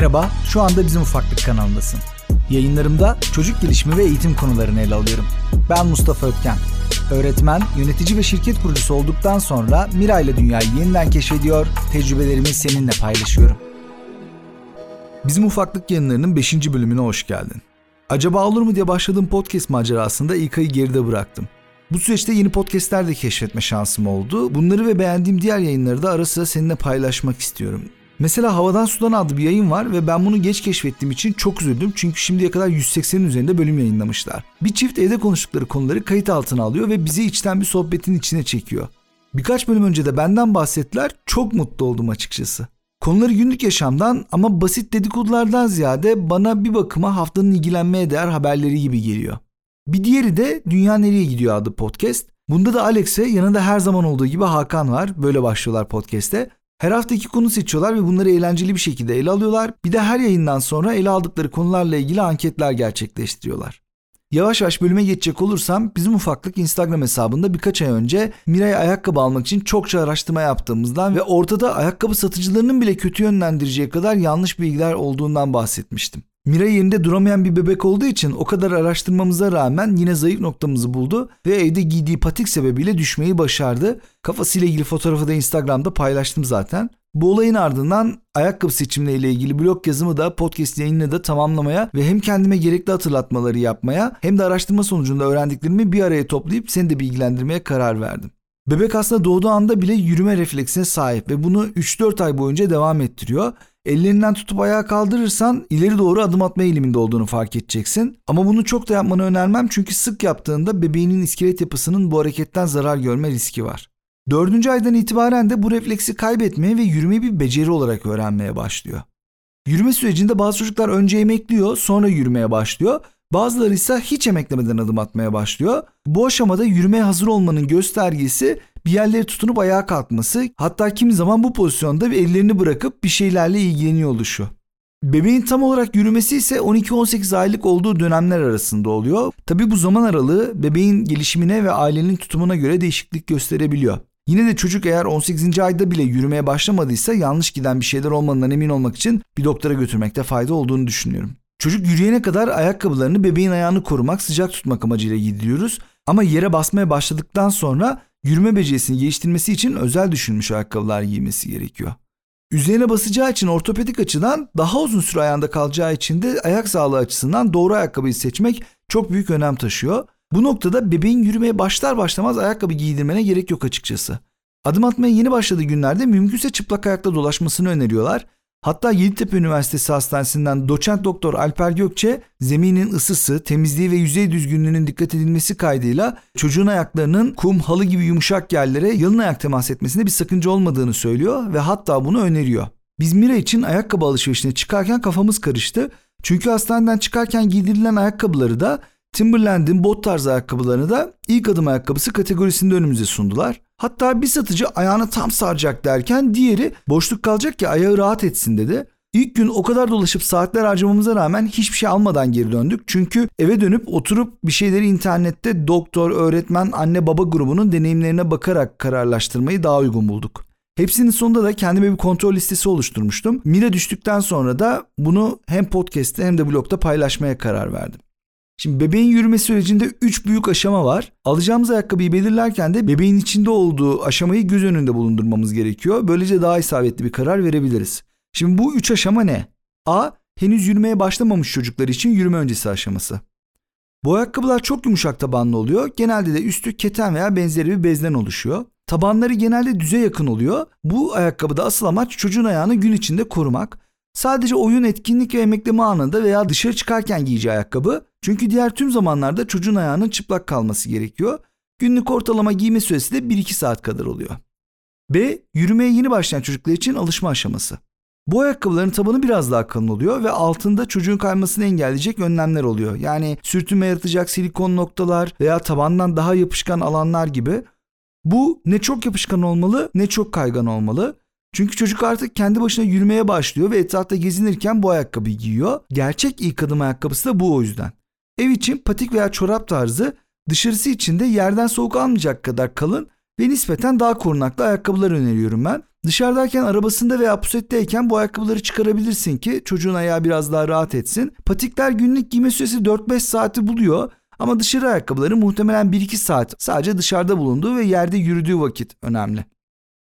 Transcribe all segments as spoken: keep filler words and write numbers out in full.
Merhaba, şu anda Bizim Ufaklık kanalındasın. Yayınlarımda çocuk gelişimi ve eğitim konularını ele alıyorum. Ben Mustafa Ötken. Öğretmen, yönetici ve şirket kurucusu olduktan sonra Miray'la dünyayı yeniden keşfediyor, tecrübelerimi seninle paylaşıyorum. Bizim Ufaklık yayınlarının beşinci bölümüne hoş geldin. Acaba olur mu diye başladığım podcast macerasında ilk ayı geride bıraktım. Bu süreçte yeni podcastler de keşfetme şansım oldu. Bunları ve beğendiğim diğer yayınları da ara sıra seninle paylaşmak istiyorum. Mesela Havadan Sudan adlı bir yayın var ve ben bunu geç keşfettiğim için çok üzüldüm. Çünkü şimdiye kadar yüz seksenin üzerinde bölüm yayınlamışlar. Bir çift evde konuştukları konuları kayıt altına alıyor ve bizi içten bir sohbetin içine çekiyor. Birkaç bölüm önce de benden bahsettiler. Çok mutlu oldum açıkçası. Konuları günlük yaşamdan ama basit dedikodulardan ziyade bana bir bakıma haftanın ilgilenmeye değer haberleri gibi geliyor. Bir diğeri de Dünya Nereye Gidiyor adlı podcast. Bunda da Alex'e yanında her zaman olduğu gibi Hakan var. Böyle başlıyorlar podcast'te. Her hafta iki konu seçiyorlar ve bunları eğlenceli bir şekilde ele alıyorlar. Bir de her yayından sonra ele aldıkları konularla ilgili anketler gerçekleştiriyorlar. Yavaş yavaş bölüme geçecek olursam Bizim Ufaklık Instagram hesabında birkaç ay önce Miray ayakkabı almak için çokça araştırma yaptığımızdan ve ortada ayakkabı satıcılarının bile kötü yönlendireceği kadar yanlış bilgiler olduğundan bahsetmiştim. Miray yerinde duramayan bir bebek olduğu için o kadar araştırmamıza rağmen yine zayıf noktamızı buldu ve evde giydiği patik sebebiyle düşmeyi başardı. Kafasıyla ilgili fotoğrafı da Instagram'da paylaştım zaten. Bu olayın ardından ayakkabı seçimleriyle ilgili blog yazımı da podcast yayınını da tamamlamaya ve hem kendime gerekli hatırlatmaları yapmaya hem de araştırma sonucunda öğrendiklerimi bir araya toplayıp seni de bilgilendirmeye karar verdim. Bebek aslında doğduğu anda bile yürüme refleksine sahip ve bunu üç dört ay boyunca devam ettiriyor. Ellerinden tutup ayağa kaldırırsan ileri doğru adım atma eğiliminde olduğunu fark edeceksin. Ama bunu çok da yapmanı önermem çünkü sık yaptığında bebeğinin iskelet yapısının bu hareketten zarar görme riski var. Dördüncü aydan itibaren de bu refleksi kaybetmeye ve yürümeyi bir beceri olarak öğrenmeye başlıyor. Yürüme sürecinde bazı çocuklar önce emekliyor, sonra yürümeye başlıyor. Bazıları ise hiç emeklemeden adım atmaya başlıyor. Bu aşamada yürümeye hazır olmanın göstergesi bir yerleri tutunup ayağa kalkması, hatta kimi zaman bu pozisyonda bir ellerini bırakıp bir şeylerle ilgileniyor oluşu. Bebeğin tam olarak yürümesi ise on iki on sekiz aylık olduğu dönemler arasında oluyor. Tabii bu zaman aralığı bebeğin gelişimine ve ailenin tutumuna göre değişiklik gösterebiliyor. Yine de çocuk eğer on sekizinci ayda bile yürümeye başlamadıysa yanlış giden bir şeyler olmadığından emin olmak için bir doktora götürmekte fayda olduğunu düşünüyorum. Çocuk yürüyene kadar ayakkabılarını bebeğin ayağını korumak, sıcak tutmak amacıyla giydiriyoruz. Ama yere basmaya başladıktan sonra yürüme becerisini geliştirmesi için özel düşünmüş ayakkabılar giymesi gerekiyor. Üzerine basacağı için ortopedik açıdan daha uzun süre ayağında kalacağı için de ayak sağlığı açısından doğru ayakkabıyı seçmek çok büyük önem taşıyor. Bu noktada bebeğin yürümeye başlar başlamaz ayakkabı giydirmene gerek yok açıkçası. Adım atmaya yeni başladığı günlerde mümkünse çıplak ayakla dolaşmasını öneriyorlar. Hatta Yeditepe Üniversitesi Hastanesi'nden doçent doktor Alper Gökçe, zeminin ısısı, temizliği ve yüzey düzgünlüğünün dikkat edilmesi kaydıyla çocuğun ayaklarının kum, halı gibi yumuşak yerlere yalın ayak temas etmesinde bir sakınca olmadığını söylüyor ve hatta bunu öneriyor. Biz Mira için ayakkabı alışverişine çıkarken kafamız karıştı. Çünkü hastaneden çıkarken giydirilen ayakkabıları da Timberland'in bot tarzı ayakkabılarını da ilk adım ayakkabısı kategorisinde önümüze sundular. Hatta bir satıcı ayağını tam saracak derken diğeri boşluk kalacak ki ayağı rahat etsin dedi. İlk gün o kadar dolaşıp saatler harcamamıza rağmen hiçbir şey almadan geri döndük. Çünkü eve dönüp oturup bir şeyleri internette doktor, öğretmen, anne baba grubunun deneyimlerine bakarak kararlaştırmayı daha uygun bulduk. Hepsinin sonunda da kendime bir kontrol listesi oluşturmuştum. Mira düştükten sonra da bunu hem podcast'te hem de blogda paylaşmaya karar verdim. Şimdi bebeğin yürüme sürecinde üç büyük aşama var. Alacağımız ayakkabıyı belirlerken de bebeğin içinde olduğu aşamayı göz önünde bulundurmamız gerekiyor. Böylece daha isabetli bir karar verebiliriz. Şimdi bu üç aşama ne? A. Henüz yürümeye başlamamış çocuklar için yürüme öncesi aşaması. Bu ayakkabılar çok yumuşak tabanlı oluyor. Genelde de üstü keten veya benzeri bir bezden oluşuyor. Tabanları genelde düze yakın oluyor. Bu ayakkabıda asıl amaç çocuğun ayağını gün içinde korumak. Sadece oyun, etkinlik ve emekleme anında veya dışarı çıkarken giyeceği ayakkabı. Çünkü diğer tüm zamanlarda çocuğun ayağının çıplak kalması gerekiyor. Günlük ortalama giyme süresi de bir iki saat kadar oluyor. B. Yürümeye yeni başlayan çocuklar için alışma aşaması. Bu ayakkabıların tabanı biraz daha kalın oluyor ve altında çocuğun kaymasını engelleyecek önlemler oluyor. Yani sürtünme yaratacak silikon noktalar veya tabandan daha yapışkan alanlar gibi. Bu ne çok yapışkan olmalı ne çok kaygan olmalı. Çünkü çocuk artık kendi başına yürümeye başlıyor ve etrafta gezinirken bu ayakkabıyı giyiyor. Gerçek ilk adım ayakkabısı da bu o yüzden. Ev için patik veya çorap tarzı, dışarısı için de yerden soğuk almayacak kadar kalın ve nispeten daha korunaklı ayakkabılar öneriyorum ben. Dışarıdayken, arabasında veya pusetteyken bu ayakkabıları çıkarabilirsin ki çocuğun ayağı biraz daha rahat etsin. Patikler günlük giyme süresi dört beş saati buluyor ama dışarı ayakkabıları muhtemelen bir iki saat, sadece dışarıda bulunduğu ve yerde yürüdüğü vakit önemli.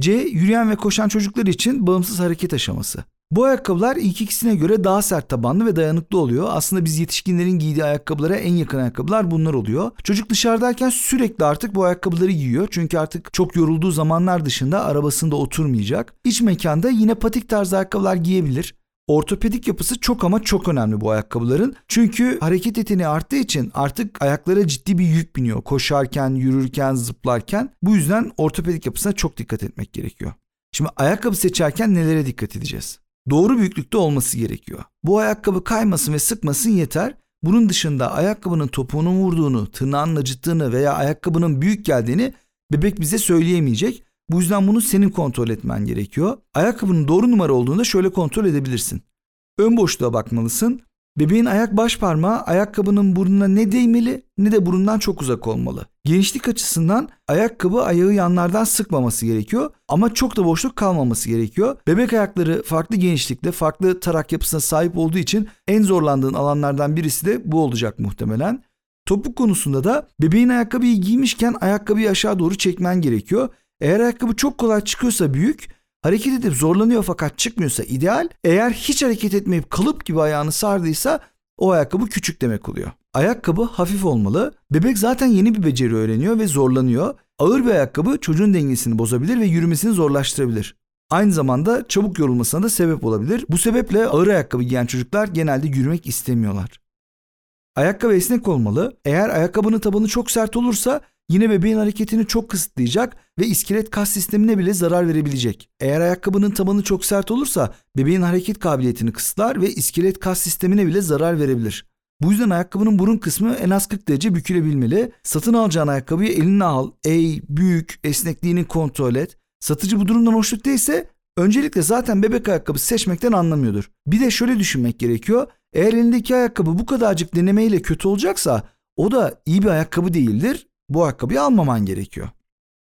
C. Yürüyen ve koşan çocuklar için bağımsız hareket aşaması. Bu ayakkabılar ilk ikisine göre daha sert tabanlı ve dayanıklı oluyor. Aslında biz yetişkinlerin giydiği ayakkabılara en yakın ayakkabılar bunlar oluyor. Çocuk dışarıdayken sürekli artık bu ayakkabıları giyiyor. Çünkü artık çok yorulduğu zamanlar dışında arabasında oturmayacak. İç mekanda yine patik tarzı ayakkabılar giyebilir. Ortopedik yapısı çok ama çok önemli bu ayakkabıların. Çünkü hareket yeteneği arttığı için artık ayaklara ciddi bir yük biniyor. Koşarken, yürürken, zıplarken. Bu yüzden ortopedik yapısına çok dikkat etmek gerekiyor. Şimdi ayakkabı seçerken nelere dikkat edeceğiz? Doğru büyüklükte olması gerekiyor. Bu ayakkabı kaymasın ve sıkmasın yeter. Bunun dışında ayakkabının topuğunun vurduğunu, tırnağının acıttığını veya ayakkabının büyük geldiğini bebek bize söyleyemeyecek. Bu yüzden bunu senin kontrol etmen gerekiyor. Ayakkabının doğru numara olduğunda şöyle kontrol edebilirsin. Ön boşluğa bakmalısın. Bebeğin ayak baş parmağı ayakkabının burnuna ne değmeli ne de burundan çok uzak olmalı. Genişlik açısından ayakkabı ayağı yanlardan sıkmaması gerekiyor ama çok da boşluk kalmaması gerekiyor. Bebek ayakları farklı genişlikte, farklı tarak yapısına sahip olduğu için en zorlandığın alanlardan birisi de bu olacak muhtemelen. Topuk konusunda da bebeğin ayakkabıyı giymişken ayakkabıyı aşağı doğru çekmen gerekiyor. Eğer ayakkabı çok kolay çıkıyorsa büyük, hareket edip zorlanıyor fakat çıkmıyorsa ideal. Eğer hiç hareket etmeyip kalıp gibi ayağını sardıysa o ayakkabı küçük demek oluyor. Ayakkabı hafif olmalı. Bebek zaten yeni bir beceri öğreniyor ve zorlanıyor. Ağır bir ayakkabı çocuğun dengesini bozabilir ve yürümesini zorlaştırabilir. Aynı zamanda çabuk yorulmasına da sebep olabilir. Bu sebeple ağır ayakkabı giyen çocuklar genelde yürümek istemiyorlar. Ayakkabı esnek olmalı. Eğer ayakkabının tabanı çok sert olursa yine bebeğin hareketini çok kısıtlayacak ve iskelet kas sistemine bile zarar verebilecek. Eğer ayakkabının tabanı çok sert olursa bebeğin hareket kabiliyetini kısıtlar ve iskelet kas sistemine bile zarar verebilir. Bu yüzden ayakkabının burun kısmı en az kırk derece bükülebilmeli. Satın alacağın ayakkabıyı eline al, eğ, büyük, esnekliğini kontrol et. Satıcı bu durumdan hoşnut değilse öncelikle zaten bebek ayakkabısı seçmekten anlamıyordur. Bir de şöyle düşünmek gerekiyor. Eğer elindeki ayakkabı bu kadarcık denemeyle kötü olacaksa o da iyi bir ayakkabı değildir. Bu ayakkabıyı almaman gerekiyor.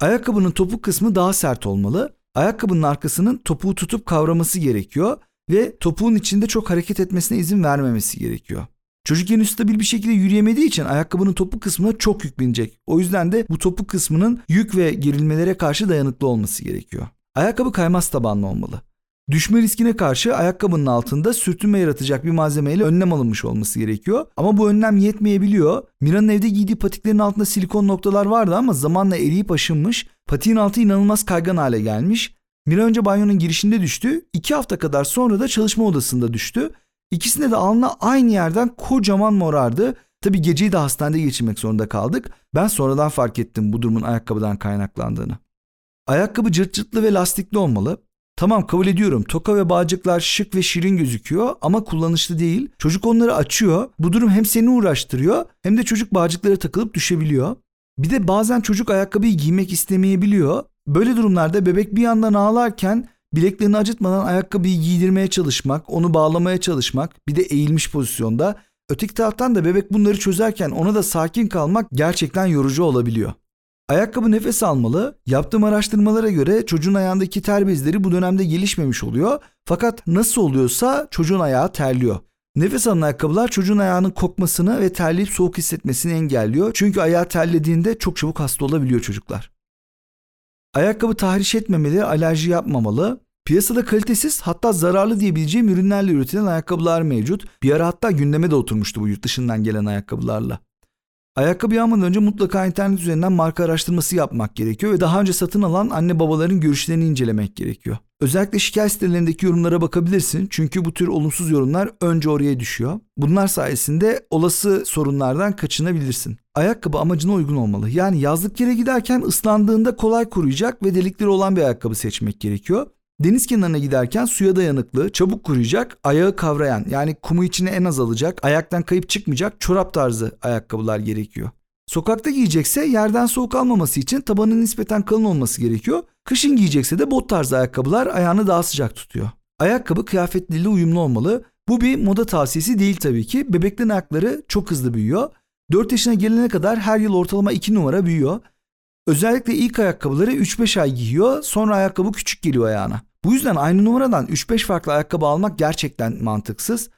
Ayakkabının topuk kısmı daha sert olmalı. Ayakkabının arkasının topuğu tutup kavraması gerekiyor ve topuğun içinde çok hareket etmesine izin vermemesi gerekiyor. Çocuk henüz stabil bir şekilde yürüyemediği için ayakkabının topuk kısmına çok yük binecek. O yüzden de bu topuk kısmının yük ve gerilmelere karşı dayanıklı olması gerekiyor. Ayakkabı kaymaz tabanlı olmalı. Düşme riskine karşı ayakkabının altında sürtünme yaratacak bir malzemeyle önlem alınmış olması gerekiyor. Ama bu önlem yetmeyebiliyor. Mira'nın evde giydiği patiklerin altında silikon noktalar vardı ama zamanla eriyip aşınmış. Patiğin altı inanılmaz kaygan hale gelmiş. Mira önce banyonun girişinde düştü. iki hafta kadar sonra da çalışma odasında düştü. İkisinde de alnına aynı yerden kocaman morardı. Tabii geceyi de hastanede geçirmek zorunda kaldık. Ben sonradan fark ettim bu durumun ayakkabıdan kaynaklandığını. Ayakkabı cırt cırtlı ve lastikli olmalı. Tamam, kabul ediyorum, toka ve bağcıklar şık ve şirin gözüküyor ama kullanışlı değil. Çocuk onları açıyor. Bu durum hem seni uğraştırıyor hem de çocuk bağcıklara takılıp düşebiliyor. Bir de bazen çocuk ayakkabıyı giymek istemeyebiliyor. Böyle durumlarda bebek bir yandan ağlarken bileklerini acıtmadan ayakkabıyı giydirmeye çalışmak, onu bağlamaya çalışmak, bir de eğilmiş pozisyonda. Öteki taraftan da bebek bunları çözerken ona da sakin kalmak gerçekten yorucu olabiliyor. Ayakkabı nefes almalı. Yaptığım araştırmalara göre çocuğun ayağındaki ter bezleri bu dönemde gelişmemiş oluyor. Fakat nasıl oluyorsa çocuğun ayağı terliyor. Nefes alan ayakkabılar çocuğun ayağının kokmasını ve terleyip soğuk hissetmesini engelliyor. Çünkü ayağı terlediğinde çok çabuk hasta olabiliyor çocuklar. Ayakkabı tahriş etmemeli, alerji yapmamalı. Piyasada kalitesiz, hatta zararlı diyebileceğim ürünlerle üretilen ayakkabılar mevcut. Bir ara hatta gündeme de oturmuştu bu yurt dışından gelen ayakkabılarla. Ayakkabı almadan önce mutlaka internet üzerinden marka araştırması yapmak gerekiyor ve daha önce satın alan anne babaların görüşlerini incelemek gerekiyor. Özellikle şikayet sitelerindeki yorumlara bakabilirsin çünkü bu tür olumsuz yorumlar önce oraya düşüyor. Bunlar sayesinde olası sorunlardan kaçınabilirsin. Ayakkabı amacına uygun olmalı. Yani yazlık yere giderken ıslandığında kolay kuruyacak ve delikleri olan bir ayakkabı seçmek gerekiyor. Deniz kenarına giderken suya dayanıklı, çabuk kuruyacak, ayağı kavrayan yani kumu içine en az alacak, ayaktan kayıp çıkmayacak çorap tarzı ayakkabılar gerekiyor. Sokakta giyecekse yerden soğuk almaması için tabanının nispeten kalın olması gerekiyor. Kışın giyecekse de bot tarzı ayakkabılar ayağını daha sıcak tutuyor. Ayakkabı kıyafetleriyle uyumlu olmalı. Bu bir moda tavsiyesi değil tabii ki. Bebeklerin ayakları çok hızlı büyüyor. dört yaşına gelene kadar her yıl ortalama iki numara büyüyor. Özellikle ilk ayakkabıları üç beş ay giyiyor, sonra ayakkabı küçük geliyor ayağına. Bu yüzden aynı numaradan üç beş farklı ayakkabı almak gerçekten mantıksız.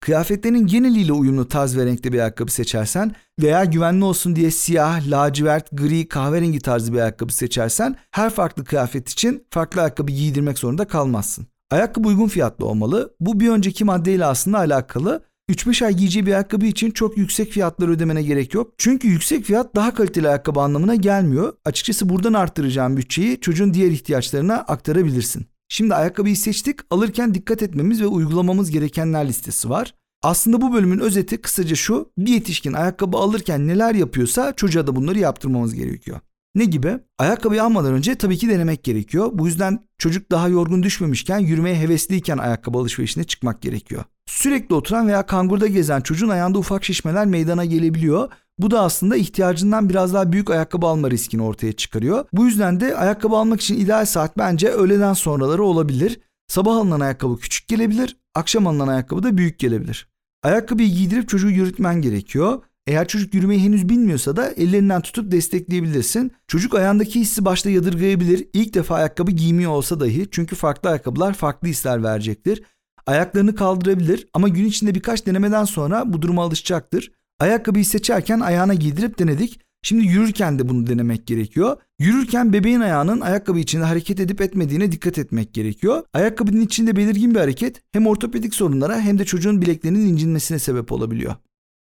Kıyafetlerin yeniliğiyle uyumlu tarz ve renkli bir ayakkabı seçersen veya güvenli olsun diye siyah, lacivert, gri, kahverengi tarzı bir ayakkabı seçersen her farklı kıyafet için farklı ayakkabı giydirmek zorunda kalmazsın. Ayakkabı uygun fiyatlı olmalı. Bu bir önceki maddeyle aslında alakalı. üç beş ay giyeceği bir ayakkabı için çok yüksek fiyatları ödemene gerek yok. Çünkü yüksek fiyat daha kaliteli ayakkabı anlamına gelmiyor. Açıkçası buradan arttıracağın bütçeyi çocuğun diğer ihtiyaçlarına aktarabilirsin. Şimdi ayakkabıyı seçtik. Alırken dikkat etmemiz ve uygulamamız gerekenler listesi var. Aslında bu bölümün özeti kısaca şu: bir yetişkin ayakkabı alırken neler yapıyorsa çocuğa da bunları yaptırmamız gerekiyor. Ne gibi? Ayakkabıyı almadan önce tabii ki denemek gerekiyor. Bu yüzden çocuk daha yorgun düşmemişken, yürümeye hevesliyken ayakkabı alışverişine çıkmak gerekiyor. Sürekli oturan veya kangurda gezen çocuğun ayağında ufak şişmeler meydana gelebiliyor. Bu da aslında ihtiyacından biraz daha büyük ayakkabı alma riskini ortaya çıkarıyor. Bu yüzden de ayakkabı almak için ideal saat bence öğleden sonraları olabilir. Sabah alınan ayakkabı küçük gelebilir, akşam alınan ayakkabı da büyük gelebilir. Ayakkabıyı giydirip çocuğu yürütmen gerekiyor. Eğer çocuk yürümeyi henüz bilmiyorsa da ellerinden tutup destekleyebilirsin. Çocuk ayağındaki hissi başta yadırgayabilir. İlk defa ayakkabı giymiyor olsa dahi, çünkü farklı ayakkabılar farklı hisler verecektir. Ayaklarını kaldırabilir ama gün içinde birkaç denemeden sonra bu duruma alışacaktır. Ayakkabıyı seçerken ayağına giydirip denedik. Şimdi yürürken de bunu denemek gerekiyor. Yürürken bebeğin ayağının ayakkabı içinde hareket edip etmediğine dikkat etmek gerekiyor. Ayakkabının içinde belirgin bir hareket hem ortopedik sorunlara hem de çocuğun bileklerinin incinmesine sebep olabiliyor.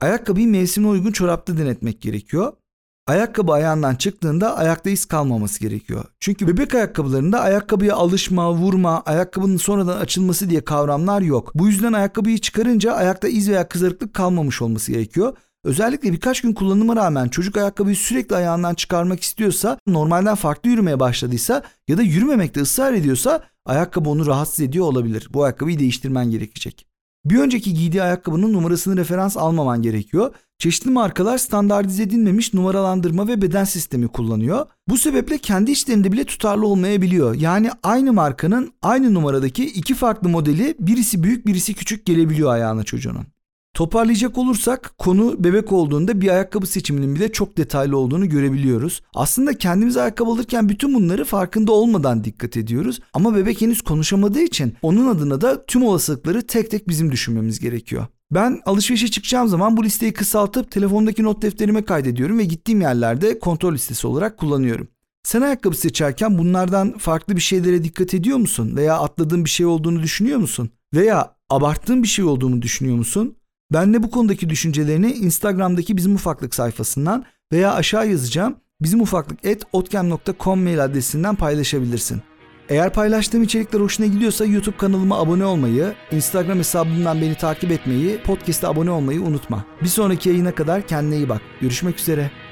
Ayakkabıyı mevsimine uygun çorapta denetmek gerekiyor. Ayakkabı ayağından çıktığında ayakta iz kalmaması gerekiyor. Çünkü bebek ayakkabılarında ayakkabıya alışma, vurma, ayakkabının sonradan açılması diye kavramlar yok. Bu yüzden ayakkabıyı çıkarınca ayakta iz veya kızarıklık kalmamış olması gerekiyor. Özellikle birkaç gün kullanıma rağmen çocuk ayakkabıyı sürekli ayağından çıkarmak istiyorsa, normalden farklı yürümeye başladıysa ya da yürümemekte ısrar ediyorsa ayakkabı onu rahatsız ediyor olabilir. Bu ayakkabıyı değiştirmen gerekecek. Bir önceki giydiği ayakkabının numarasını referans almaman gerekiyor. Çeşitli markalar standartize edilmemiş numaralandırma ve beden sistemi kullanıyor. Bu sebeple kendi içlerinde bile tutarlı olmayabiliyor. Yani aynı markanın aynı numaradaki iki farklı modeli, birisi büyük birisi küçük gelebiliyor ayağına çocuğunun. Toparlayacak olursak, konu bebek olduğunda bir ayakkabı seçiminin bile çok detaylı olduğunu görebiliyoruz. Aslında kendimiz ayakkabı alırken bütün bunları farkında olmadan dikkat ediyoruz. Ama bebek henüz konuşamadığı için onun adına da tüm olasılıkları tek tek bizim düşünmemiz gerekiyor. Ben alışverişe çıkacağım zaman bu listeyi kısaltıp telefondaki not defterime kaydediyorum ve gittiğim yerlerde kontrol listesi olarak kullanıyorum. Sen ayakkabı seçerken bunlardan farklı bir şeylere dikkat ediyor musun? Veya atladığın bir şey olduğunu düşünüyor musun? Veya abarttığın bir şey olduğunu düşünüyor musun? Benle bu konudaki düşüncelerini Instagram'daki Bizim Ufaklık sayfasından veya aşağı yazacağım bizimufaklık at otkem nokta com mail adresinden paylaşabilirsin. Eğer paylaştığım içerikler hoşuna gidiyorsa YouTube kanalıma abone olmayı, Instagram hesabımdan beni takip etmeyi, podcast'a abone olmayı unutma. Bir sonraki yayına kadar kendine iyi bak. Görüşmek üzere.